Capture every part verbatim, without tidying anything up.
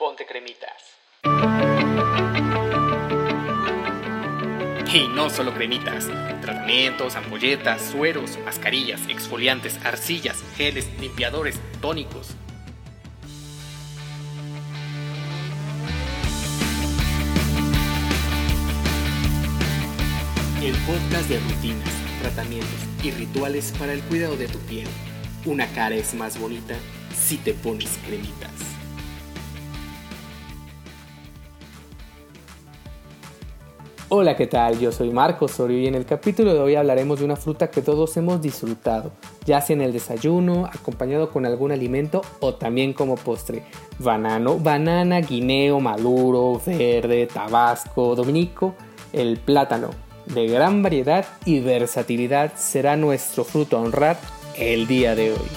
Ponte Cremitas. Y no solo cremitas, tratamientos, ampolletas, sueros, mascarillas, exfoliantes, arcillas, geles, limpiadores, tónicos. El podcast de rutinas, tratamientos y rituales para el cuidado de tu piel. Una cara es más bonita si te pones cremitas. Hola, ¿qué tal? Yo soy Marcos Sorio y en el capítulo de hoy hablaremos de una fruta que todos hemos disfrutado, ya sea en el desayuno, acompañado con algún alimento o también como postre. Banano, banana, guineo, maduro, verde, tabasco, dominico, el plátano. De gran variedad y versatilidad será nuestro fruto a honrar el día de hoy.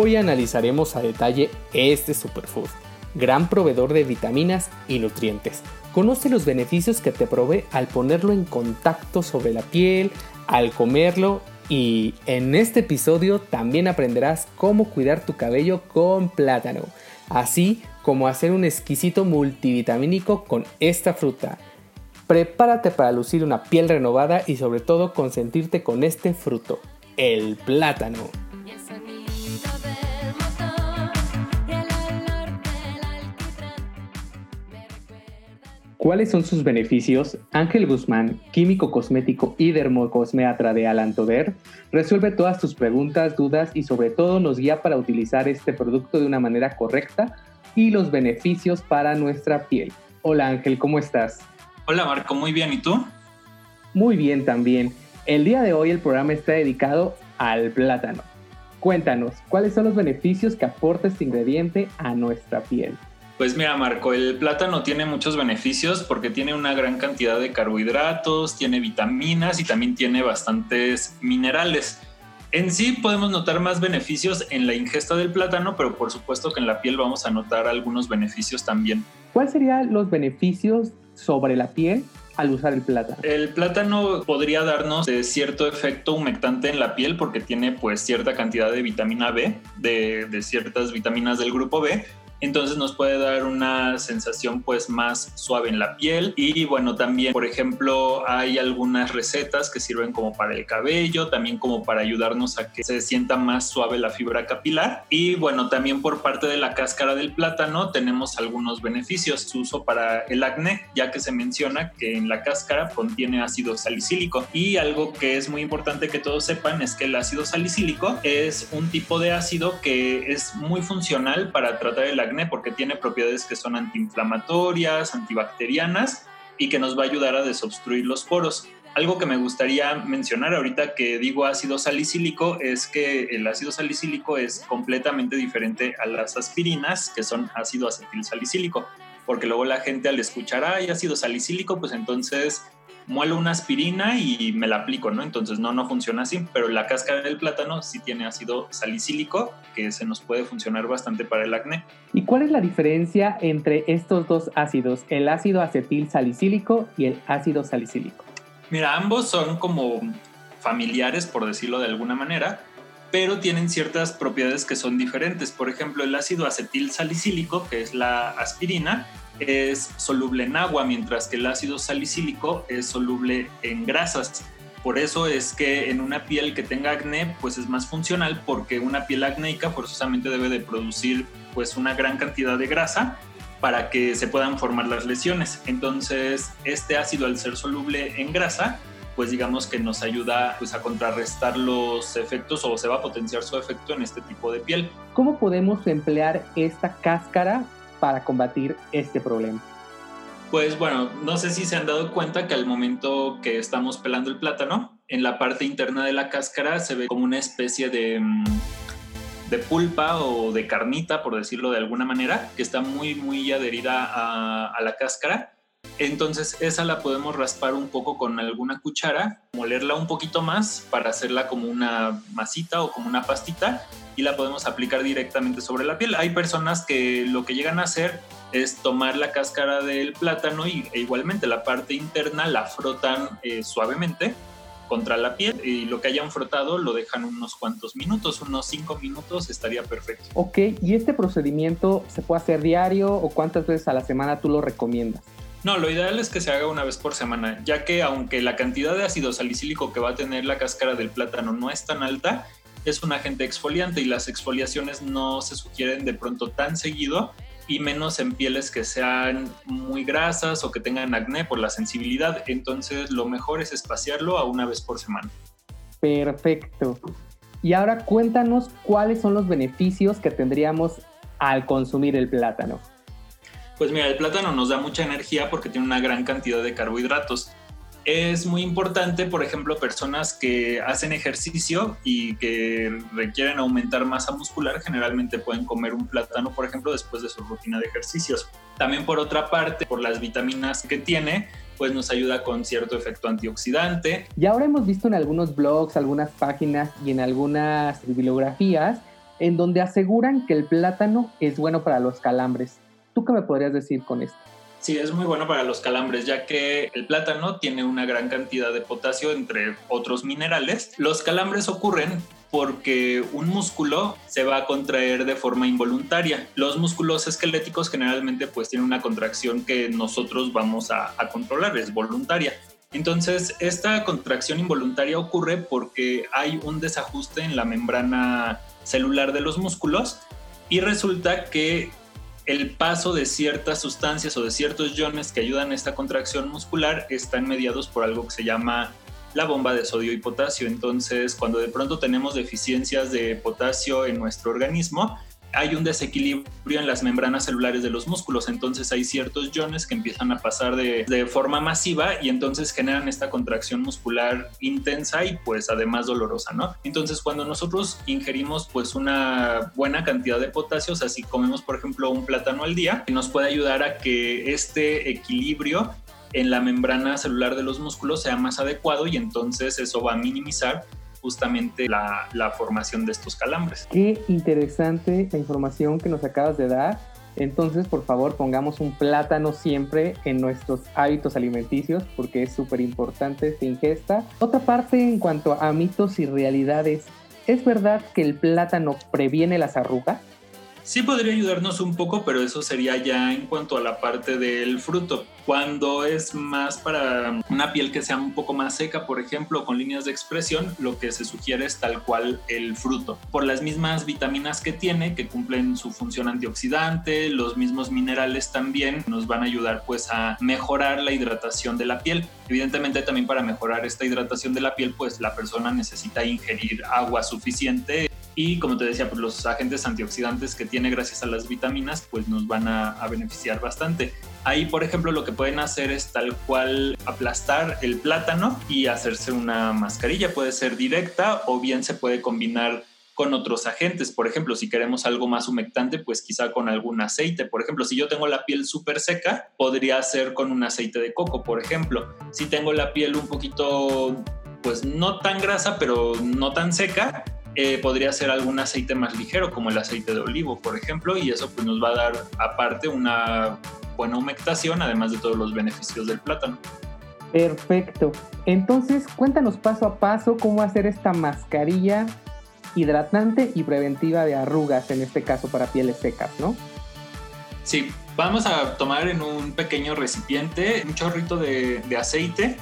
Hoy analizaremos a detalle este superfood, gran proveedor de vitaminas y nutrientes. Conoce los beneficios que te provee al ponerlo en contacto sobre la piel, al comerlo y en este episodio también aprenderás cómo cuidar tu cabello con plátano. Así como hacer un exquisito multivitamínico con esta fruta. Prepárate para lucir una piel renovada y sobre todo consentirte con este fruto, el plátano. ¿Cuáles son sus beneficios? Ángel Guzmán, químico cosmético y dermocosmeatra de Alantover, resuelve todas tus preguntas, dudas y sobre todo nos guía para utilizar este producto de una manera correcta y los beneficios para nuestra piel. Hola Ángel, ¿cómo estás? Hola Marco, muy bien, ¿y tú? Muy bien también. El día de hoy el programa está dedicado al plátano. Cuéntanos, ¿cuáles son los beneficios que aporta este ingrediente a nuestra piel? Pues mira, Marco, el plátano tiene muchos beneficios porque tiene una gran cantidad de carbohidratos, tiene vitaminas y también tiene bastantes minerales. En sí podemos notar más beneficios en la ingesta del plátano, pero por supuesto que en la piel vamos a notar algunos beneficios también. ¿Cuáles serían los beneficios sobre la piel al usar el plátano? El plátano podría darnos cierto efecto humectante en la piel porque tiene pues cierta cantidad de vitamina B, de, de ciertas vitaminas del grupo B. Entonces nos puede dar una sensación pues más suave en la piel y bueno también por ejemplo hay algunas recetas que sirven como para el cabello, también como para ayudarnos a que se sienta más suave la fibra capilar y bueno también por parte de la cáscara del plátano tenemos algunos beneficios, su uso para el acné ya que se menciona que en la cáscara contiene ácido salicílico y algo que es muy importante que todos sepan es que el ácido salicílico es un tipo de ácido que es muy funcional para tratar el acné porque tiene propiedades que son antiinflamatorias, antibacterianas y que nos va a ayudar a desobstruir los poros. Algo que me gustaría mencionar ahorita que digo ácido salicílico es que el ácido salicílico es completamente diferente a las aspirinas que son ácido acetil salicílico, porque luego la gente al escuchar ay, ácido salicílico, pues entonces muelo una aspirina y me la aplico, ¿no? Entonces no, no funciona así, pero la cáscara del plátano sí tiene ácido salicílico que se nos puede funcionar bastante para el acné. ¿Y cuál es la diferencia entre estos dos ácidos, el ácido acetil salicílico y el ácido salicílico? Mira, ambos son como familiares, por decirlo de alguna manera, pero tienen ciertas propiedades que son diferentes. Por ejemplo, el ácido acetil salicílico, que es la aspirina, es soluble en agua, mientras que el ácido salicílico es soluble en grasas. Por eso es que en una piel que tenga acné, pues es más funcional, porque una piel acnéica forzosamente debe de producir pues una gran cantidad de grasa para que se puedan formar las lesiones. Entonces, este ácido al ser soluble en grasa, pues digamos que nos ayuda pues, a contrarrestar los efectos o se va a potenciar su efecto en este tipo de piel. ¿Cómo podemos emplear esta cáscara para combatir este problema? Pues bueno, no sé si se han dado cuenta que al momento que estamos pelando el plátano, en la parte interna de la cáscara se ve como una especie de, de pulpa o de carnita, por decirlo de alguna manera, que está muy, muy adherida a, a la cáscara. Entonces esa la podemos raspar un poco con alguna cuchara, molerla un poquito más para hacerla como una masita o como una pastita y la podemos aplicar directamente sobre la piel. Hay personas que lo que llegan a hacer es tomar la cáscara del plátano y, e igualmente la parte interna la frotan eh, suavemente contra la piel y lo que hayan frotado lo dejan unos cuantos minutos, unos cinco minutos estaría perfecto. Ok, ¿y este procedimiento se puede hacer diario o cuántas veces a la semana tú lo recomiendas? No, lo ideal es que se haga una vez por semana, ya que aunque la cantidad de ácido salicílico que va a tener la cáscara del plátano no es tan alta, es un agente exfoliante y las exfoliaciones no se sugieren de pronto tan seguido y menos en pieles que sean muy grasas o que tengan acné por la sensibilidad. Entonces lo mejor es espaciarlo a una vez por semana. Perfecto. Y ahora cuéntanos cuáles son los beneficios que tendríamos al consumir el plátano. Pues mira, el plátano nos da mucha energía porque tiene una gran cantidad de carbohidratos. Es muy importante, por ejemplo, personas que hacen ejercicio y que requieren aumentar masa muscular, generalmente pueden comer un plátano, por ejemplo, después de su rutina de ejercicios. También por otra parte, por las vitaminas que tiene, pues nos ayuda con cierto efecto antioxidante. Y ahora hemos visto en algunos blogs, algunas páginas y en algunas bibliografías en donde aseguran que el plátano es bueno para los calambres. ¿Tú qué me podrías decir con esto? Sí, es muy bueno para los calambres, ya que el plátano tiene una gran cantidad de potasio, entre otros minerales. Los calambres ocurren porque un músculo se va a contraer de forma involuntaria. Los músculos esqueléticos generalmente pues tienen una contracción que nosotros vamos a, a controlar, es voluntaria. Entonces, esta contracción involuntaria ocurre porque hay un desajuste en la membrana celular de los músculos y resulta que el paso de ciertas sustancias o de ciertos iones que ayudan a esta contracción muscular están mediados por algo que se llama la bomba de sodio y potasio. Entonces, cuando de pronto tenemos deficiencias de potasio en nuestro organismo, hay un desequilibrio en las membranas celulares de los músculos. Entonces, hay ciertos iones que empiezan a pasar de, de forma masiva y entonces generan esta contracción muscular intensa y pues además dolorosa, ¿no? Entonces, cuando nosotros ingerimos pues una buena cantidad de potasio, o sea, si comemos, por ejemplo, un plátano al día, nos puede ayudar a que este equilibrio en la membrana celular de los músculos sea más adecuado y entonces eso va a minimizar justamente la, la formación de estos calambres. Qué interesante la información que nos acabas de dar. Entonces, por favor, pongamos un plátano siempre en nuestros hábitos alimenticios porque es súper importante esta ingesta. Otra parte en cuanto a mitos y realidades, ¿es verdad que el plátano previene las arrugas? Sí podría ayudarnos un poco, pero eso sería ya en cuanto a la parte del fruto. Cuando es más para una piel que sea un poco más seca, por ejemplo, con líneas de expresión, lo que se sugiere es tal cual el fruto. Por las mismas vitaminas que tiene, que cumplen su función antioxidante, los mismos minerales también nos van a ayudar pues a mejorar la hidratación de la piel. Evidentemente también para mejorar esta hidratación de la piel, pues la persona necesita ingerir agua suficiente. Y como te decía, pues los agentes antioxidantes que tiene gracias a las vitaminas pues nos van a, a beneficiar bastante. Ahí, por ejemplo, lo que pueden hacer es tal cual aplastar el plátano y hacerse una mascarilla. Puede ser directa o bien se puede combinar con otros agentes. Por ejemplo, si queremos algo más humectante, pues quizá con algún aceite. Por ejemplo, si yo tengo la piel súper seca, podría hacer con un aceite de coco, por ejemplo. Si tengo la piel un poquito, pues no tan grasa, pero no tan seca, Eh, podría ser algún aceite más ligero como el aceite de olivo, por ejemplo, y eso pues nos va a dar aparte una buena humectación, además de todos los beneficios del plátano. Perfecto. Entonces, cuéntanos paso a paso cómo hacer esta mascarilla hidratante y preventiva de arrugas, en este caso para pieles secas, ¿no? Sí, vamos a tomar en un pequeño recipiente un chorrito de, de aceite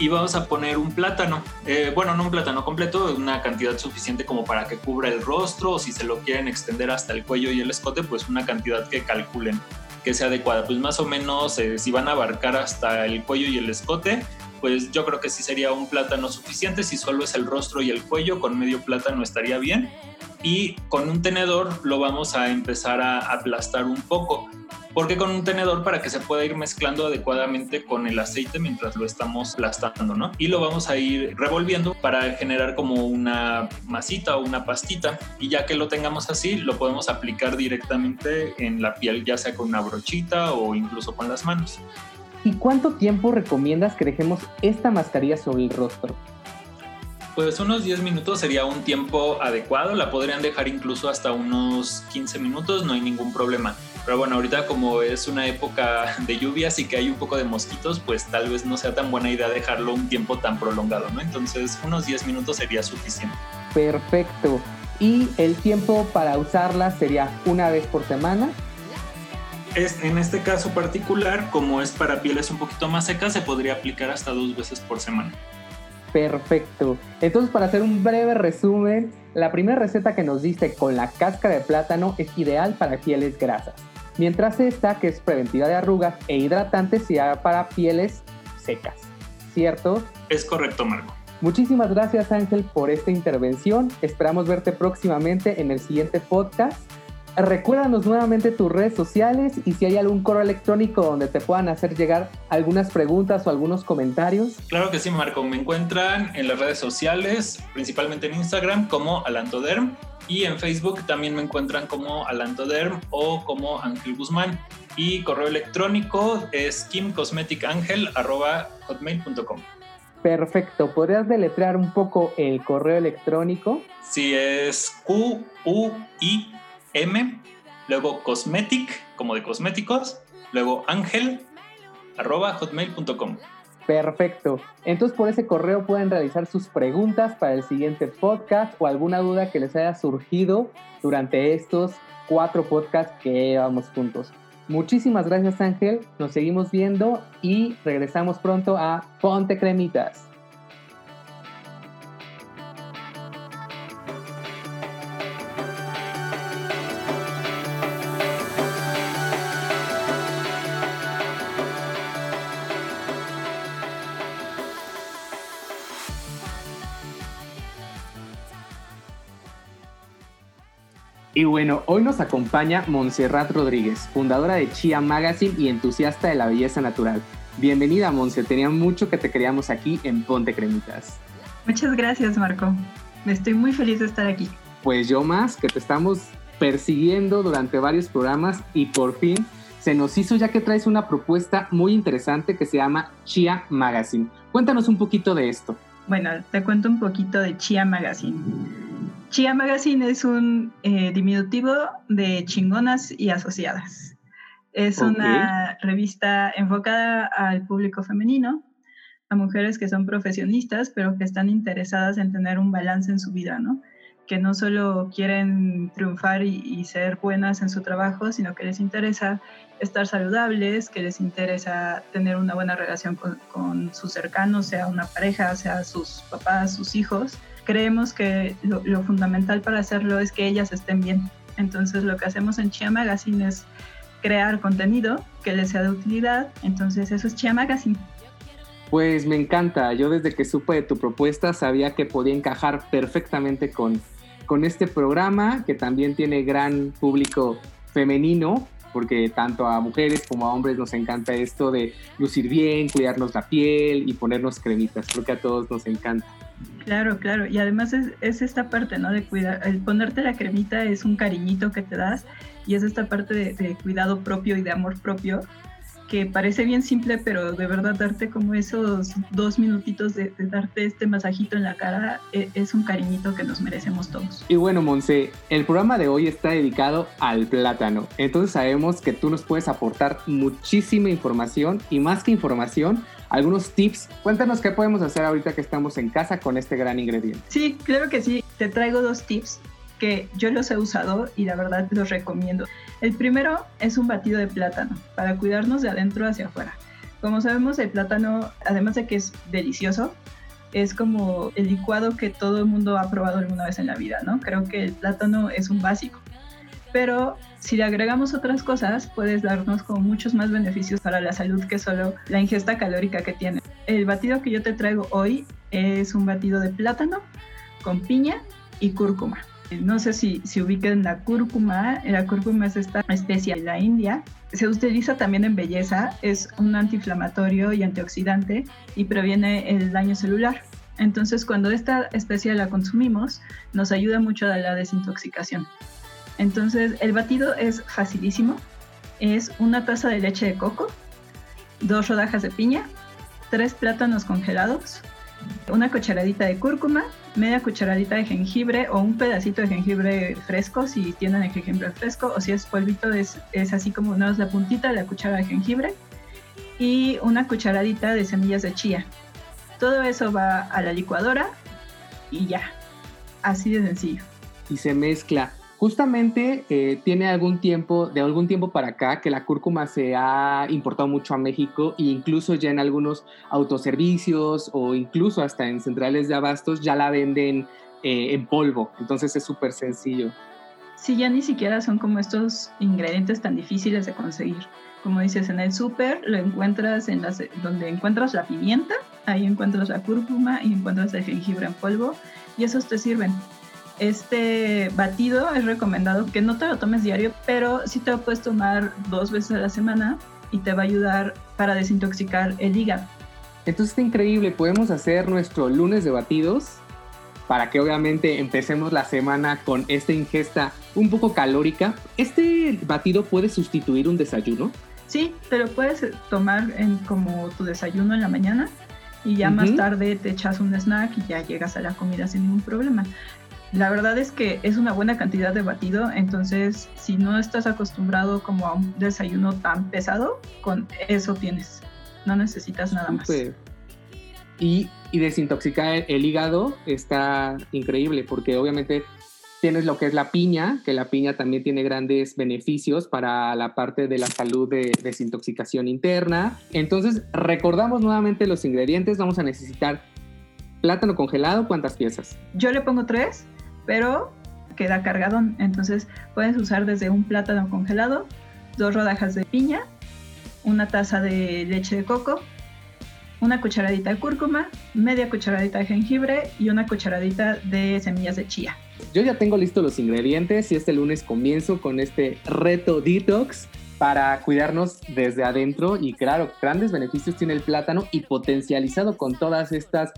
y vamos a poner un plátano, eh, bueno, no un plátano completo, una cantidad suficiente como para que cubra el rostro, o si se lo quieren extender hasta el cuello y el escote, pues una cantidad que calculen que sea adecuada. Pues más o menos, eh, si van a abarcar hasta el cuello y el escote, pues yo creo que sí sería un plátano suficiente. Si solo es el rostro y el cuello, con medio plátano estaría bien. Y con un tenedor lo vamos a empezar a aplastar un poco. Porque con un tenedor para que se pueda ir mezclando adecuadamente con el aceite mientras lo estamos aplastando, ¿no? Y lo vamos a ir revolviendo para generar como una masita o una pastita. Y ya que lo tengamos así, lo podemos aplicar directamente en la piel, ya sea con una brochita o incluso con las manos. ¿Y cuánto tiempo recomiendas que dejemos esta mascarilla sobre el rostro? Pues unos diez minutos sería un tiempo adecuado, la podrían dejar incluso hasta unos quince minutos, no hay ningún problema. Pero bueno, ahorita como es una época de lluvias y que hay un poco de mosquitos, pues tal vez no sea tan buena idea dejarlo un tiempo tan prolongado, ¿no? Entonces unos diez minutos sería suficiente. Perfecto. ¿Y el tiempo para usarla sería una vez por semana? Es, en este caso particular, como es para pieles un poquito más secas, se podría aplicar hasta dos veces por semana. Perfecto. Entonces, para hacer un breve resumen, la primera receta que nos diste con la cáscara de plátano es ideal para pieles grasas, mientras esta, que es preventiva de arrugas e hidratante, será para pieles secas, ¿cierto? Es correcto, Marco. Muchísimas gracias, Ángel, por esta intervención. Esperamos verte próximamente en el siguiente podcast. Recuérdanos nuevamente tus redes sociales y si hay algún correo electrónico donde te puedan hacer llegar algunas preguntas o algunos comentarios. Claro que sí, Marco. Me encuentran en las redes sociales, principalmente en Instagram como Alantoderm, y en Facebook también me encuentran como Alantoderm o como Ángel Guzmán. Y correo electrónico es kim cosmetic angel arroba hotmail punto com. Perfecto. ¿Podrías deletrear un poco el correo electrónico? Sí, es Q U I M, luego cosmetic, como de cosméticos, luego ángel, arroba hotmail punto com. Perfecto. Entonces, por ese correo pueden realizar sus preguntas para el siguiente podcast o alguna duda que les haya surgido durante estos cuatro podcasts que llevamos juntos. Muchísimas gracias, Ángel. Nos seguimos viendo y regresamos pronto a Ponte Cremitas. Y bueno, hoy nos acompaña Monserrat Rodríguez, fundadora de Chía Magazine y entusiasta de la belleza natural. Bienvenida, Monse, tenía mucho que te queríamos aquí en Ponte Cremitas. Muchas gracias, Marco. Estoy muy feliz de estar aquí. Pues yo más, que te estamos persiguiendo durante varios programas y por fin se nos hizo, ya que traes una propuesta muy interesante que se llama Chía Magazine. Cuéntanos un poquito de esto. Bueno, te cuento un poquito de Chía Magazine. Chía Magazine es un eh, diminutivo de Chingonas y Asociadas. Es okay. Una revista enfocada al público femenino, a mujeres que son profesionistas, pero que están interesadas en tener un balance en su vida, ¿no? Que no solo quieren triunfar y, y ser buenas en su trabajo, sino que les interesa estar saludables, que les interesa tener una buena relación con, con sus cercanos, sea una pareja, sea sus papás, sus hijos. Creemos que lo, lo fundamental para hacerlo es que ellas estén bien. Entonces, lo que hacemos en Chía Magazine es crear contenido que les sea de utilidad. Entonces, eso es Chía Magazine. Pues me encanta. Yo desde que supe de tu propuesta sabía que podía encajar perfectamente con, con este programa, que también tiene gran público femenino, porque tanto a mujeres como a hombres nos encanta esto de lucir bien, cuidarnos la piel y ponernos cremitas. Creo que a todos nos encanta. Claro, claro. Y además es, es esta parte, ¿no? De cuidar. El ponerte la cremita es un cariñito que te das y es esta parte de, de cuidado propio y de amor propio que parece bien simple, pero de verdad darte como esos dos minutitos de, de darte este masajito en la cara es, es un cariñito que nos merecemos todos. Y bueno, Monse, el programa de hoy está dedicado al plátano. Entonces sabemos que tú nos puedes aportar muchísima información y más que información, algunos tips. Cuéntanos qué podemos hacer ahorita que estamos en casa con este gran ingrediente. Sí, claro que sí. Te traigo dos tips que yo los he usado y la verdad los recomiendo. El primero es un batido de plátano para cuidarnos de adentro hacia afuera. Como sabemos, el plátano, además de que es delicioso, es como el licuado que todo el mundo ha probado alguna vez en la vida, ¿no? Creo que el plátano es un básico. Pero si le agregamos otras cosas, puedes darnos como muchos más beneficios para la salud que solo la ingesta calórica que tiene. El batido que yo te traigo hoy es un batido de plátano con piña y cúrcuma. No sé si, si ubiquen la cúrcuma. La cúrcuma es esta especie de la India. Se utiliza también en belleza. Es un antiinflamatorio y antioxidante y previene el daño celular. Entonces, cuando esta especie la consumimos, nos ayuda mucho a la desintoxicación. Entonces, el batido es facilísimo. Es una taza de leche de coco, dos rodajas de piña, tres plátanos congelados, una cucharadita de cúrcuma media cucharadita de jengibre o un pedacito de jengibre fresco, si tienen el jengibre fresco, o si es polvito, es, es así como no es la puntita de la cuchara de jengibre, y una cucharadita de semillas de chía. Todo eso va a la licuadora y ya, así de sencillo. Y se mezcla. Justamente eh, tiene algún tiempo, de algún tiempo para acá, que la cúrcuma se ha importado mucho a México, e incluso ya en algunos autoservicios o incluso hasta en centrales de abastos ya la venden eh, en polvo, entonces es súper sencillo. Sí, ya ni siquiera son como estos ingredientes tan difíciles de conseguir. Como dices, en el súper lo encuentras en las, donde encuentras la pimienta, ahí encuentras la cúrcuma y encuentras el jengibre en polvo, y esos te sirven. Este batido es recomendado que no te lo tomes diario, pero sí te lo puedes tomar dos veces a la semana y te va a ayudar para desintoxicar el hígado. Entonces está increíble, podemos hacer nuestro lunes de batidos para que obviamente empecemos la semana con esta ingesta un poco calórica. ¿Este batido puede sustituir un desayuno? Sí, te lo puedes tomar en, como tu desayuno en la mañana y ya uh-huh. más tarde te echas un snack y ya llegas a la comida sin ningún problema. La verdad es que es una buena cantidad de batido, entonces si no estás acostumbrado como a un desayuno tan pesado, con eso tienes, no necesitas nada más. Y, y desintoxicar el hígado está increíble, porque obviamente tienes lo que es la piña, que la piña también tiene grandes beneficios para la parte de la salud de desintoxicación interna. Entonces recordamos nuevamente los ingredientes, vamos a necesitar plátano congelado, ¿cuántas piezas? Yo le pongo tres, pero queda cargadón, entonces puedes usar desde un plátano congelado, dos rodajas de piña, una taza de leche de coco, una cucharadita de cúrcuma, media cucharadita de jengibre y una cucharadita de semillas de chía. Yo ya tengo listos los ingredientes y este lunes comienzo con este reto detox para cuidarnos desde adentro, y claro, grandes beneficios tiene el plátano y potencializado con todas estas,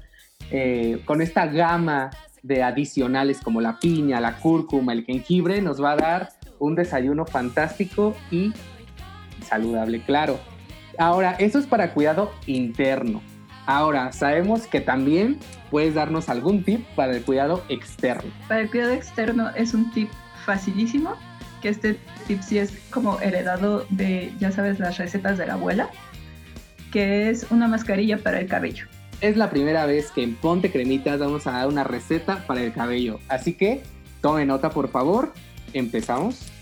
eh, con esta gama de adicionales como la piña, la cúrcuma, el jengibre, nos va a dar un desayuno fantástico y saludable, claro. Ahora, eso es para cuidado interno. Ahora, sabemos que también puedes darnos algún tip para el cuidado externo. Para el cuidado externo es un tip facilísimo, que este tip sí es como heredado de, ya sabes, las recetas de la abuela, que es una mascarilla para el cabello. Es la primera vez que en Ponte Cremitas vamos a dar una receta para el cabello. Así que tome nota, por favor. ¿Empezamos?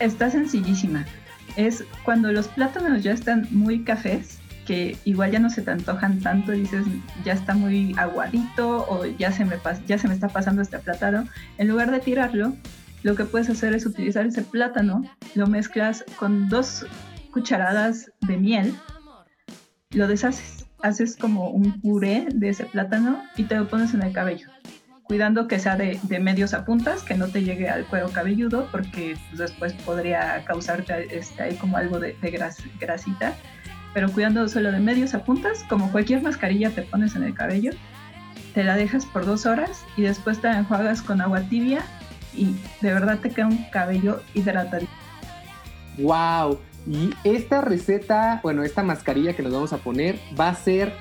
Está sencillísima. Es cuando los plátanos ya están muy cafés, que igual ya no se te antojan tanto, dices, ya está muy aguadito o ya se me, pas- ya se me está pasando este plátano. En lugar de tirarlo, lo que puedes hacer es utilizar ese plátano, lo mezclas con dos cucharadas de miel, lo deshaces. Haces como un puré de ese plátano y te lo pones en el cabello, cuidando que sea de, de medios a puntas, que no te llegue al cuero cabelludo, porque pues, después podría causarte este, ahí como algo de, de gras, grasita, pero cuidando solo de medios a puntas, como cualquier mascarilla te pones en el cabello, te la dejas por dos horas y después te la enjuagas con agua tibia y de verdad te queda un cabello hidratado. ¡Wow! Y esta receta, bueno, esta mascarilla que nos vamos a poner va a ser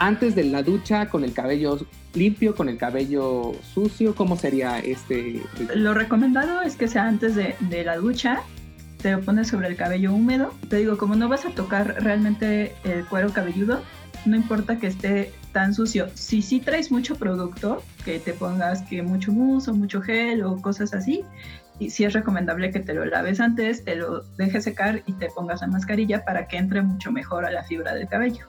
antes de la ducha, con el cabello limpio, con el cabello sucio. ¿Cómo sería este? Lo recomendado es que sea antes de, de la ducha. Te lo pones sobre el cabello húmedo. Te digo, como no vas a tocar realmente el cuero cabelludo, no importa que esté tan sucio. Si sí traes mucho producto, que te pongas que mucho mousse o mucho gel o cosas así, y sí es recomendable que te lo laves antes, te lo dejes secar y te pongas la mascarilla para que entre mucho mejor a la fibra del cabello.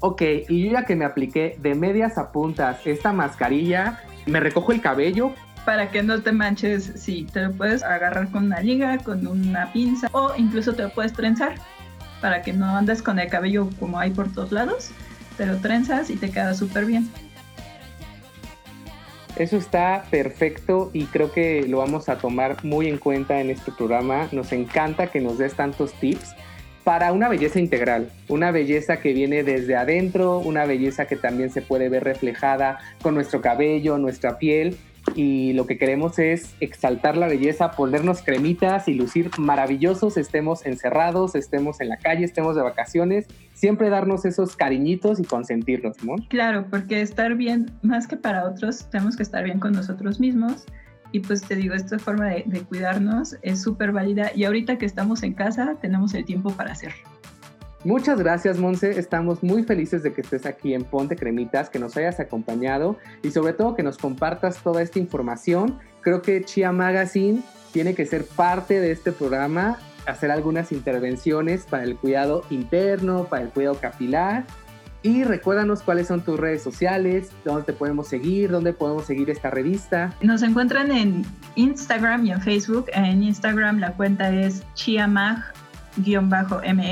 Ok, y yo ya que me apliqué de medias a puntas esta mascarilla, ¿me recojo el cabello? Para que no te manches, sí, te lo puedes agarrar con una liga, con una pinza o incluso te lo puedes trenzar para que no andes con el cabello como hay por todos lados. Te lo trenzas y te queda súper bien. Eso está perfecto y creo que lo vamos a tomar muy en cuenta en este programa. Nos encanta que nos des tantos tips para una belleza integral, una belleza que viene desde adentro, una belleza que también se puede ver reflejada con nuestro cabello, nuestra piel. y lo que queremos es exaltar la belleza, ponernos cremitas y lucir maravillosos, estemos encerrados, estemos en la calle, estemos de vacaciones, siempre darnos esos cariñitos y consentirnos, ¿no? Claro, porque estar bien, más que para otros, tenemos que estar bien con nosotros mismos. Y pues te digo, esta forma de, de cuidarnos es súper válida y ahorita que estamos en casa tenemos el tiempo para hacerlo. Muchas gracias, Monse, estamos muy felices de que estés aquí en Ponte Cremitas, que nos hayas acompañado y sobre todo que nos compartas toda esta información. Creo que Chía Magazine tiene que ser parte de este programa, hacer algunas intervenciones para el cuidado interno, para el cuidado capilar. Y recuérdanos cuáles son tus redes sociales, dónde te podemos seguir, dónde podemos seguir esta revista. Nos encuentran en Instagram y en Facebook. En Instagram la cuenta es Chiamag_M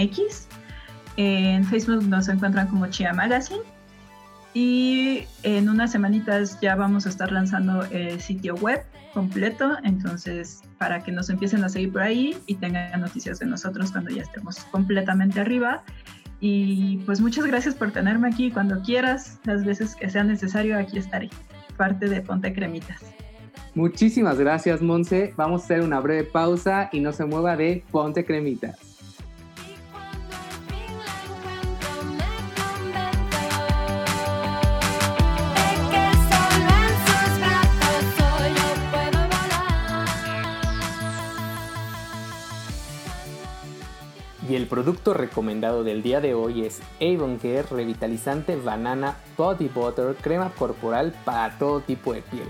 X. En Facebook nos encuentran como Chía Magazine. Y en unas semanitas ya vamos a estar lanzando el sitio web completo, entonces para que nos empiecen a seguir por ahí y tengan noticias de nosotros cuando ya estemos completamente arriba. Y pues muchas gracias por tenerme aquí. Cuando quieras, las veces que sea necesario, aquí estaré. Parte de Ponte Cremitas. Muchísimas gracias, Monse. Vamos a hacer una breve pausa y no se mueva de Ponte Cremitas. Y el producto recomendado del día de hoy es Avon Care Revitalizante Banana Body Butter, crema corporal para todo tipo de piel.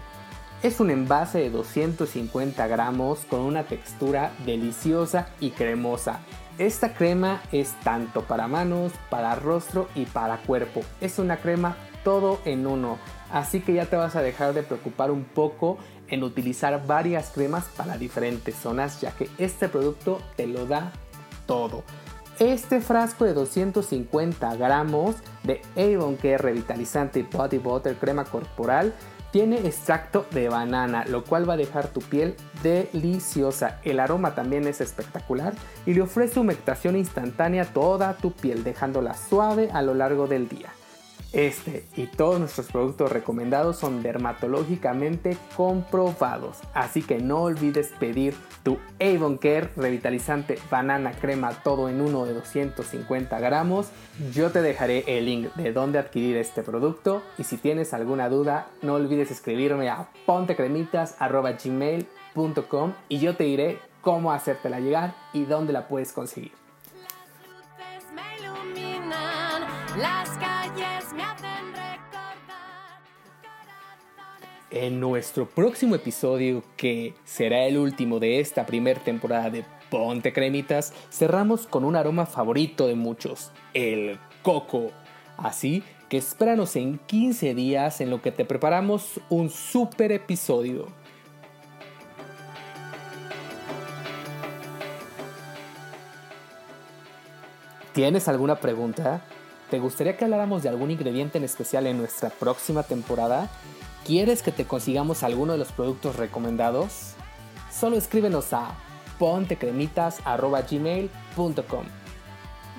Es un envase de doscientos cincuenta gramos con una textura deliciosa y cremosa. Esta crema es tanto para manos, para rostro y para cuerpo. Es una crema todo en uno, así que ya te vas a dejar de preocupar un poco en utilizar varias cremas para diferentes zonas, ya que este producto te lo da todo. Este frasco de doscientos cincuenta gramos de Avon Care Revitalizante Body Butter crema corporal tiene extracto de banana, lo cual va a dejar tu piel deliciosa. El aroma también es espectacular y le ofrece humectación instantánea a toda tu piel, dejándola suave a lo largo del día. Este y todos nuestros productos recomendados son dermatológicamente comprobados, así que no olvides pedir tu Avon Care Revitalizante Banana Crema todo en uno de doscientos cincuenta gramos. Yo te dejaré el link de dónde adquirir este producto y si tienes alguna duda no olvides escribirme a pontecremitas arroba gmail punto com y yo te diré cómo hacértela llegar y dónde la puedes conseguir. En nuestro próximo episodio, que será el último de esta primera temporada de Ponte Cremitas, cerramos con un aroma favorito de muchos, el coco. Así que espéranos en quince días en lo que te preparamos un super episodio. ¿Tienes alguna pregunta? ¿Te gustaría que habláramos de algún ingrediente en especial en nuestra próxima temporada? ¿Quieres que te consigamos alguno de los productos recomendados? Solo escríbenos a pontecremitas arroba gmail punto com.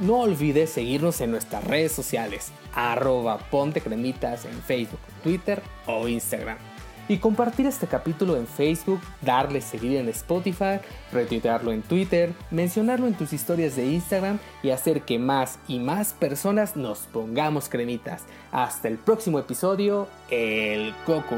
No olvides seguirnos en nuestras redes sociales, arroba pontecremitas en Facebook, Twitter o Instagram. Y compartir este capítulo en Facebook, darle seguir en Spotify, retuitearlo en Twitter, mencionarlo en tus historias de Instagram y hacer que más y más personas nos pongamos cremitas. Hasta el próximo episodio, el coco.